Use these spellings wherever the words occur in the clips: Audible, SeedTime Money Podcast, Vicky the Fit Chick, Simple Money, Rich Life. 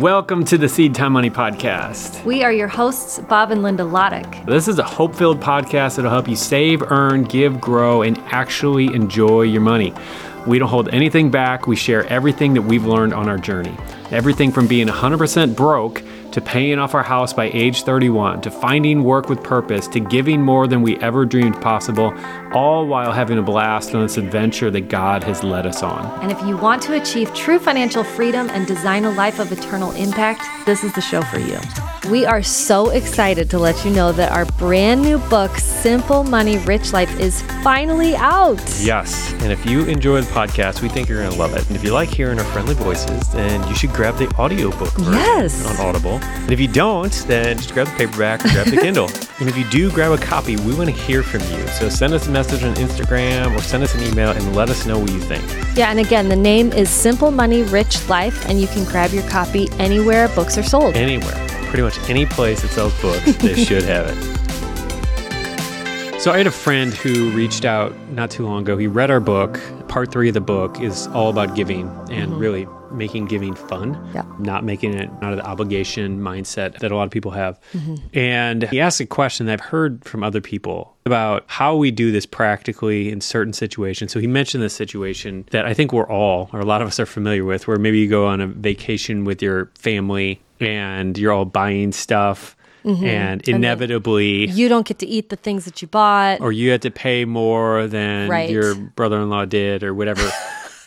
Welcome to the SeedTime Money Podcast. We are your hosts, Bob and Linda Loddick. This is a hope-filled podcast that'll help you save, earn, give, grow, and actually enjoy your money. We don't hold anything back. We share everything that we've learned on our journey. Everything from being 100% broke to paying off our house by age 31, to finding work with purpose, to giving more than we ever dreamed possible, all while having a blast on this adventure that God has led us on. And if you want to achieve true financial freedom and design a life of eternal impact, this is the show for you. We are so excited to let you know that our brand new book, Simple Money, Rich Life, is finally out. Yes, and if you enjoy the podcast, we think you're going to love it. And if you like hearing our friendly voices, then you should grab the audiobook version on Audible. And if you don't, then just grab the paperback, grab the Kindle. And if you do grab a copy, we want to hear from you. So send us a message on Instagram or send us an email and let us know what you think. Yeah, and again, the name is Simple Money, Rich Life, and you can grab your copy anywhere books are sold. Anywhere. Pretty much any place that sells books, they should have it. So I had a friend who reached out not too long ago. He read our book. Part 3 of the book is all about giving and really making giving fun, not making it out of the obligation mindset that a lot of people have. And he asked a question that I've heard from other people about how we do this practically in certain situations. So he mentioned this situation that I think we're all, or a lot of us are familiar with, where maybe you go on a vacation with your family and you're all buying stuff and inevitably you don't get to eat the things that you bought, or you had to pay more than your brother-in-law did or whatever.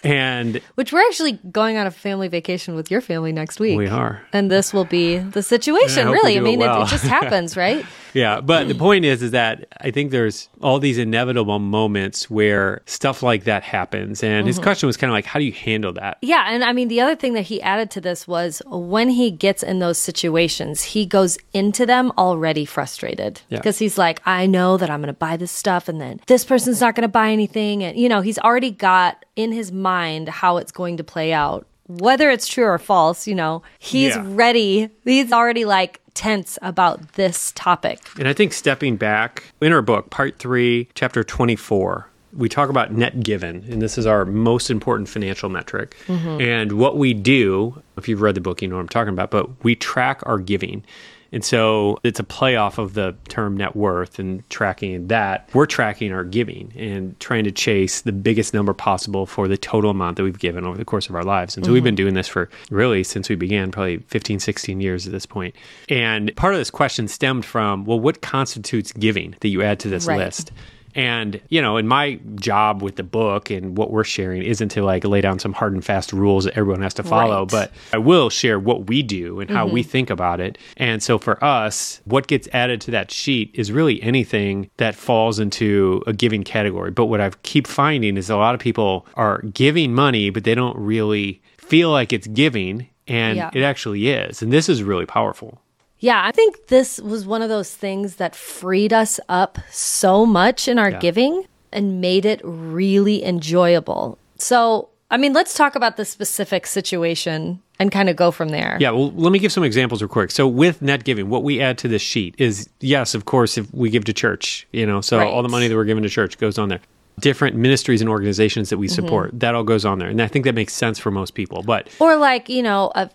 And which we're actually going on a family vacation with your family next week. We are. And this will be the situation, really. I mean, it just happens, right? Yeah. But the point is that I think there's all these inevitable moments where stuff like that happens. And his question was kind of like, how do you handle that? Yeah. And I mean, the other thing that he added to this was when he gets in those situations, he goes into them already frustrated because he's like, I know that I'm going to buy this stuff and then this person's not going to buy anything. And, you know, he's already got in his mind how it's going to play out, whether it's true or false. You know, he's ready. He's already like tense about this topic. And I think stepping back, in our book, part 3, chapter 24, we talk about net given, and this is our most important financial metric. And what we do, if you've read the book, you know what I'm talking about, but we track our giving. And so it's a play off of the term net worth and tracking that. We're tracking our giving and trying to chase the biggest number possible for the total amount that we've given over the course of our lives. And so we've been doing this for really since we began, probably 15, 16 years at this point. And part of this question stemmed from, well, what constitutes giving that you add to this list? And, you know, and my job with the book and what we're sharing isn't to like lay down some hard and fast rules that everyone has to follow, but I will share what we do and how we think about it. And so for us, what gets added to that sheet is really anything that falls into a giving category. But what I keep finding is a lot of people are giving money, but they don't really feel like it's giving, and it actually is. And this is really powerful. Yeah, I think this was one of those things that freed us up so much in our giving and made it really enjoyable. So, I mean, let's talk about the specific situation and kind of go from there. Yeah, well, let me give some examples real quick. So with net giving, what we add to this sheet is, yes, of course, if we give to church, you know, so all the money that we're giving to church goes on there. Different ministries and organizations that we support, that all goes on there. And I think that makes sense for most people. But or like, you know, a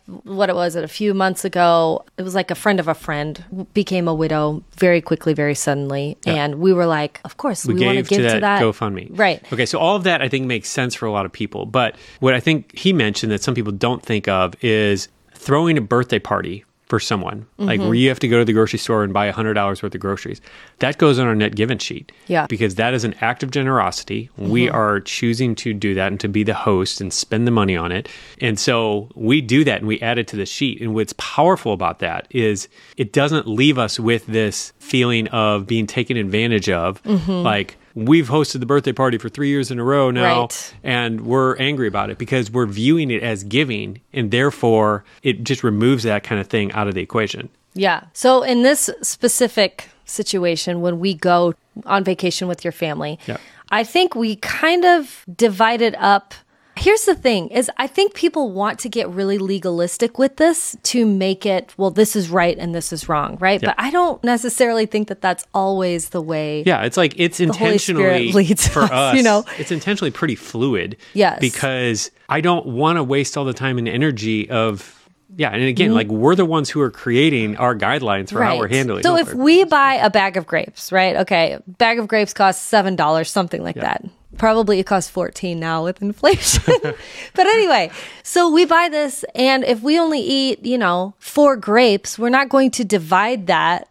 few months ago, it was like a friend of a friend became a widow very quickly, very suddenly. And we were like, of course, we want to give to that GoFundMe. Right. Okay, so all of that I think makes sense for a lot of people. But what I think he mentioned that some people don't think of is throwing a birthday party for someone, like where you have to go to the grocery store and buy $100 worth of groceries. That goes on our net given sheet. Yeah. Because that is an act of generosity. We are choosing to do that and to be the host and spend the money on it. And so we do that and we add it to the sheet. And what's powerful about that is it doesn't leave us with this feeling of being taken advantage of, like, we've hosted the birthday party for 3 years in a row now, and we're angry about it because we're viewing it as giving, and therefore it just removes that kind of thing out of the equation. Yeah. So in this specific situation, when we go on vacation with your family, I think we kind of divide it up. Here's the thing is I think people want to get really legalistic with this to make it, well, this is right and this is wrong, right? But I don't necessarily think that that's always the way. Yeah, it's like it's intentionally leads for us, you know? It's intentionally pretty fluid. Yes. Because I don't want to waste all the time and energy of Yeah, and again, like we're the ones who are creating our guidelines for how we're handling. So if we buy a bag of grapes, right? Okay, bag of grapes costs $7, something like that. Probably it costs $14 now with inflation. But anyway, so we buy this, and if we only eat, 4 grapes, we're not going to divide that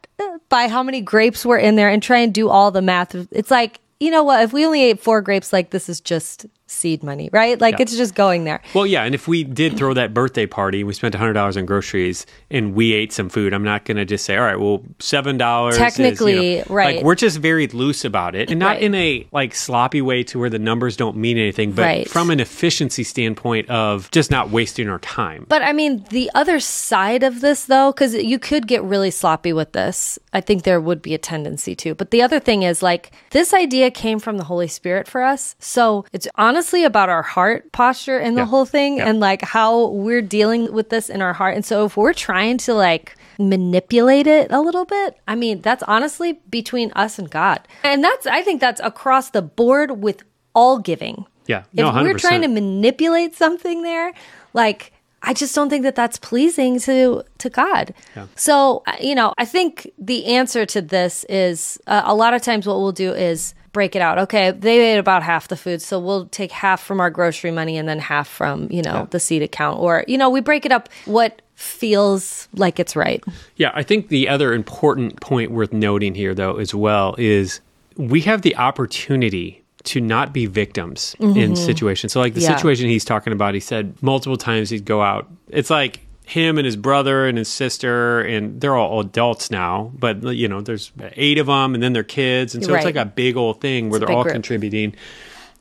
by how many grapes were in there and try and do all the math. It's like, you know what, if we only ate 4 grapes, like this is just seed money, right? Like it's just going there. Well, yeah, and if we did throw that birthday party and we spent $100 on groceries and we ate some food, I'm not going to just say, all right, well, $7 technically, is, right. Like, we're just very loose about it, and not in a like sloppy way to where the numbers don't mean anything, but from an efficiency standpoint of just not wasting our time. But I mean, the other side of this though, because you could get really sloppy with this. I think there would be a tendency to. But the other thing is like, this idea came from the Holy Spirit for us. So it's honestly about our heart posture and the whole thing and like how we're dealing with this in our heart. And so if we're trying to like manipulate it a little bit, I mean, that's honestly between us and God. And I think that's across the board with all giving. Yeah. No, if we're 100%. Trying to manipulate something there, like, I just don't think that that's pleasing to God. Yeah. So, I think the answer to this is a lot of times what we'll do is break it out. Okay, they ate about half the food, so we'll take half from our grocery money and then half from, the seed account. Or, we break it up what feels like it's right. Yeah, I think the other important point worth noting here, though, as well, is we have the opportunity to not be victims in situations. So like the situation he's talking about, he said multiple times he'd go out. It's like him and his brother and his sister, and they're all adults now, but there's 8 of them and then their kids. And so it's like a big old thing where they're all contributing.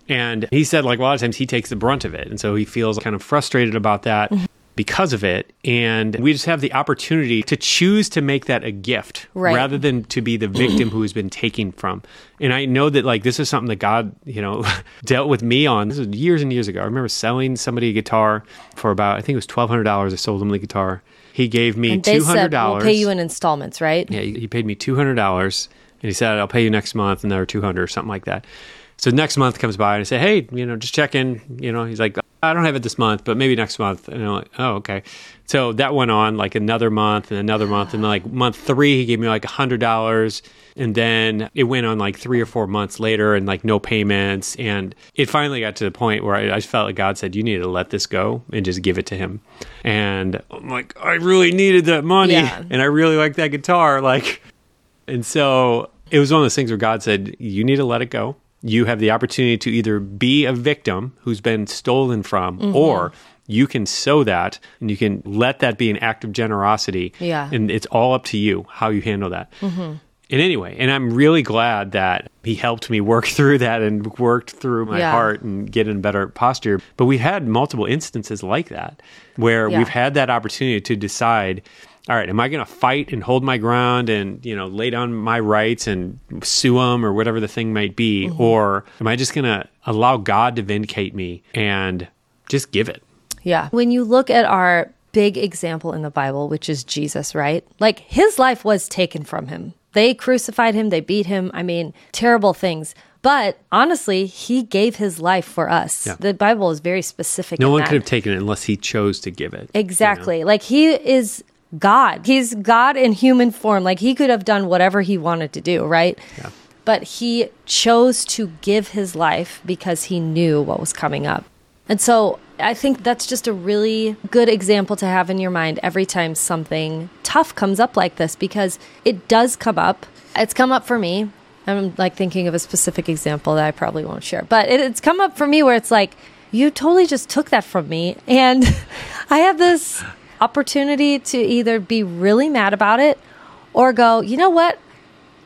And he said like a lot of times he takes the brunt of it. And so he feels kind of frustrated about that because of it. And we just have the opportunity to choose to make that a gift rather than to be the victim who has been taken from. And I know that like this is something that God, dealt with me on. This was years and years ago. I remember selling somebody a guitar for about, I think it was $1,200. I sold him the guitar. He gave me $200. And they said, we'll pay you in installments, right? Yeah, he paid me $200. And he said, I'll pay you next month, another $200 or something like that. So next month comes by and I say, hey, just check in. He's like, I don't have it this month, but maybe next month. And I'm like, oh, okay. So that went on like another month. And like month 3, he gave me like $100. And then it went on like 3 or 4 months later and like no payments. And it finally got to the point where I felt like God said, you need to let this go and just give it to him. And I'm like, I really needed that money. Yeah. And I really like that guitar. Like, and so it was one of those things where God said, you need to let it go. You have the opportunity to either be a victim who's been stolen from, or you can sow that and you can let that be an act of generosity. Yeah. And it's all up to you how you handle that. Mm-hmm. And anyway, and I'm really glad that he helped me work through that and worked through my heart and get in a better posture. But we've had multiple instances like that where we've had that opportunity to decide, all right, am I going to fight and hold my ground and, lay down my rights and sue them or whatever the thing might be? Mm-hmm. Or am I just going to allow God to vindicate me and just give it? Yeah. When you look at our big example in the Bible, which is Jesus, right? Like his life was taken from him. They crucified him. They beat him. I mean, terrible things. But honestly, he gave his life for us. Yeah. The Bible is very specific. No one could have taken it unless he chose to give it. Exactly. Like he is God. He's God in human form. Like he could have done whatever he wanted to do, right? Yeah. But he chose to give his life because he knew what was coming up. And so I think that's just a really good example to have in your mind every time something tough comes up like this, because it does come up. It's come up for me. I'm like thinking of a specific example that I probably won't share, but it's come up for me where it's like, you totally just took that from me. And I have this opportunity to either be really mad about it or go, you know what?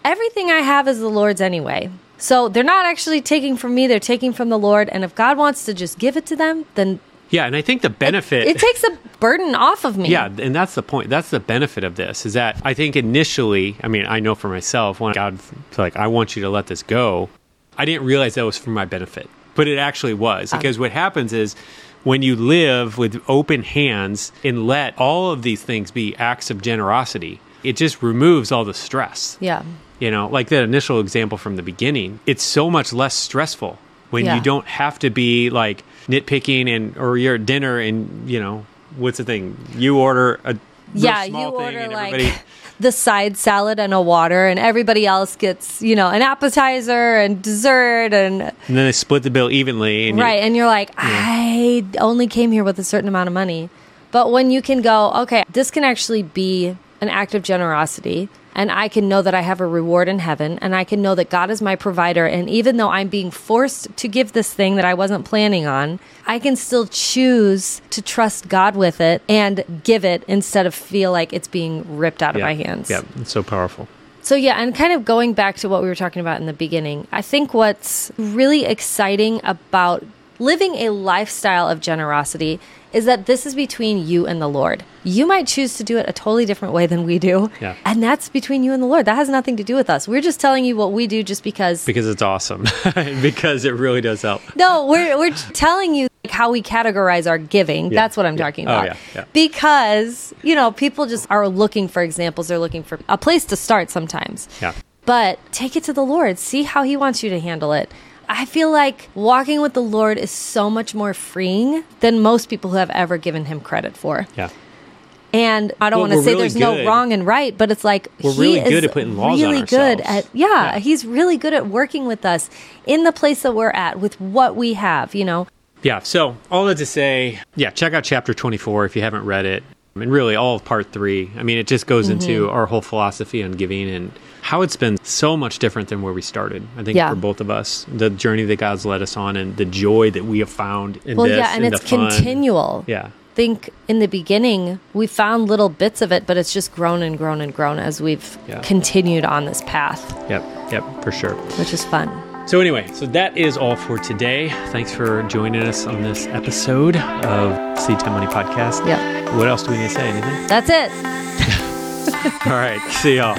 Everything I have is the Lord's anyway. So they're not actually taking from me, they're taking from the Lord. And if God wants to just give it to them, then... Yeah, and I think the benefit... It takes the burden off of me. Yeah, and that's the point. That's the benefit of this, is that I think initially, I mean, I know for myself, when God was like, I want you to let this go, I didn't realize that was for my benefit. But it actually was, because what happens is, when you live with open hands and let all of these things be acts of generosity, it just removes all the stress. Yeah. Like that initial example from the beginning, it's so much less stressful when you don't have to be like nitpicking, or you're at dinner and, what's the thing? You order a small thing, the side salad and a water, and everybody else gets, you know, an appetizer and dessert, and then they split the bill evenly. And right, and you're like, I only came here with a certain amount of money. But when you can go, okay, this can actually be an act of generosity, and I can know that I have a reward in heaven, and I can know that God is my provider, and even though I'm being forced to give this thing that I wasn't planning on, I can still choose to trust God with it and give it instead of feel like it's being ripped out of my hands. Yeah, it's so powerful. So yeah, and kind of going back to what we were talking about in the beginning, I think what's really exciting about living a lifestyle of generosity is that this is between you and the Lord. You might choose to do it a totally different way than we do. Yeah. And that's between you and the Lord. That has nothing to do with us. We're just telling you what we do just because. Because it's awesome. Because it really does help. No, we're telling you like how we categorize our giving. Yeah. That's what I'm talking about. Oh, yeah. Yeah. Because, you know, people just are looking for examples. They're looking for a place to start sometimes. Yeah. But take it to the Lord. See how He wants you to handle it. I feel like walking with the Lord is so much more freeing than most people who have ever given Him credit for. Yeah. And I don't want to say really there's no wrong and right, but it's like He's really good at putting laws on ourselves. He's really good at working with us in the place that we're at with what we have, you know? Yeah. So all that to say, check out chapter 24 if you haven't read it. And really all of part 3. I mean, it just goes into our whole philosophy on giving and how it's been so much different than where we started. I think for both of us, the journey that God's led us on and the joy that we have found in this. Well, yeah, and it's continual. Yeah. I think in the beginning, we found little bits of it, but it's just grown and grown and grown as we've continued on this path. Yep, for sure. Which is fun. So anyway, that is all for today. Thanks for joining us on this episode of SeedTime Money Podcast. Yeah. What else do we need to say? Anything? That's it. All right. See y'all.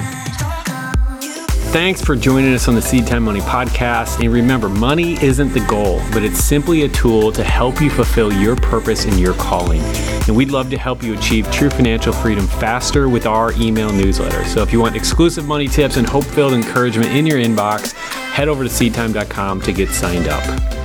Thanks for joining us on the SeedTime Money Podcast. And remember, money isn't the goal, but it's simply a tool to help you fulfill your purpose and your calling. And we'd love to help you achieve true financial freedom faster with our email newsletter. So if you want exclusive money tips and hope-filled encouragement in your inbox, head over to seedtime.com to get signed up.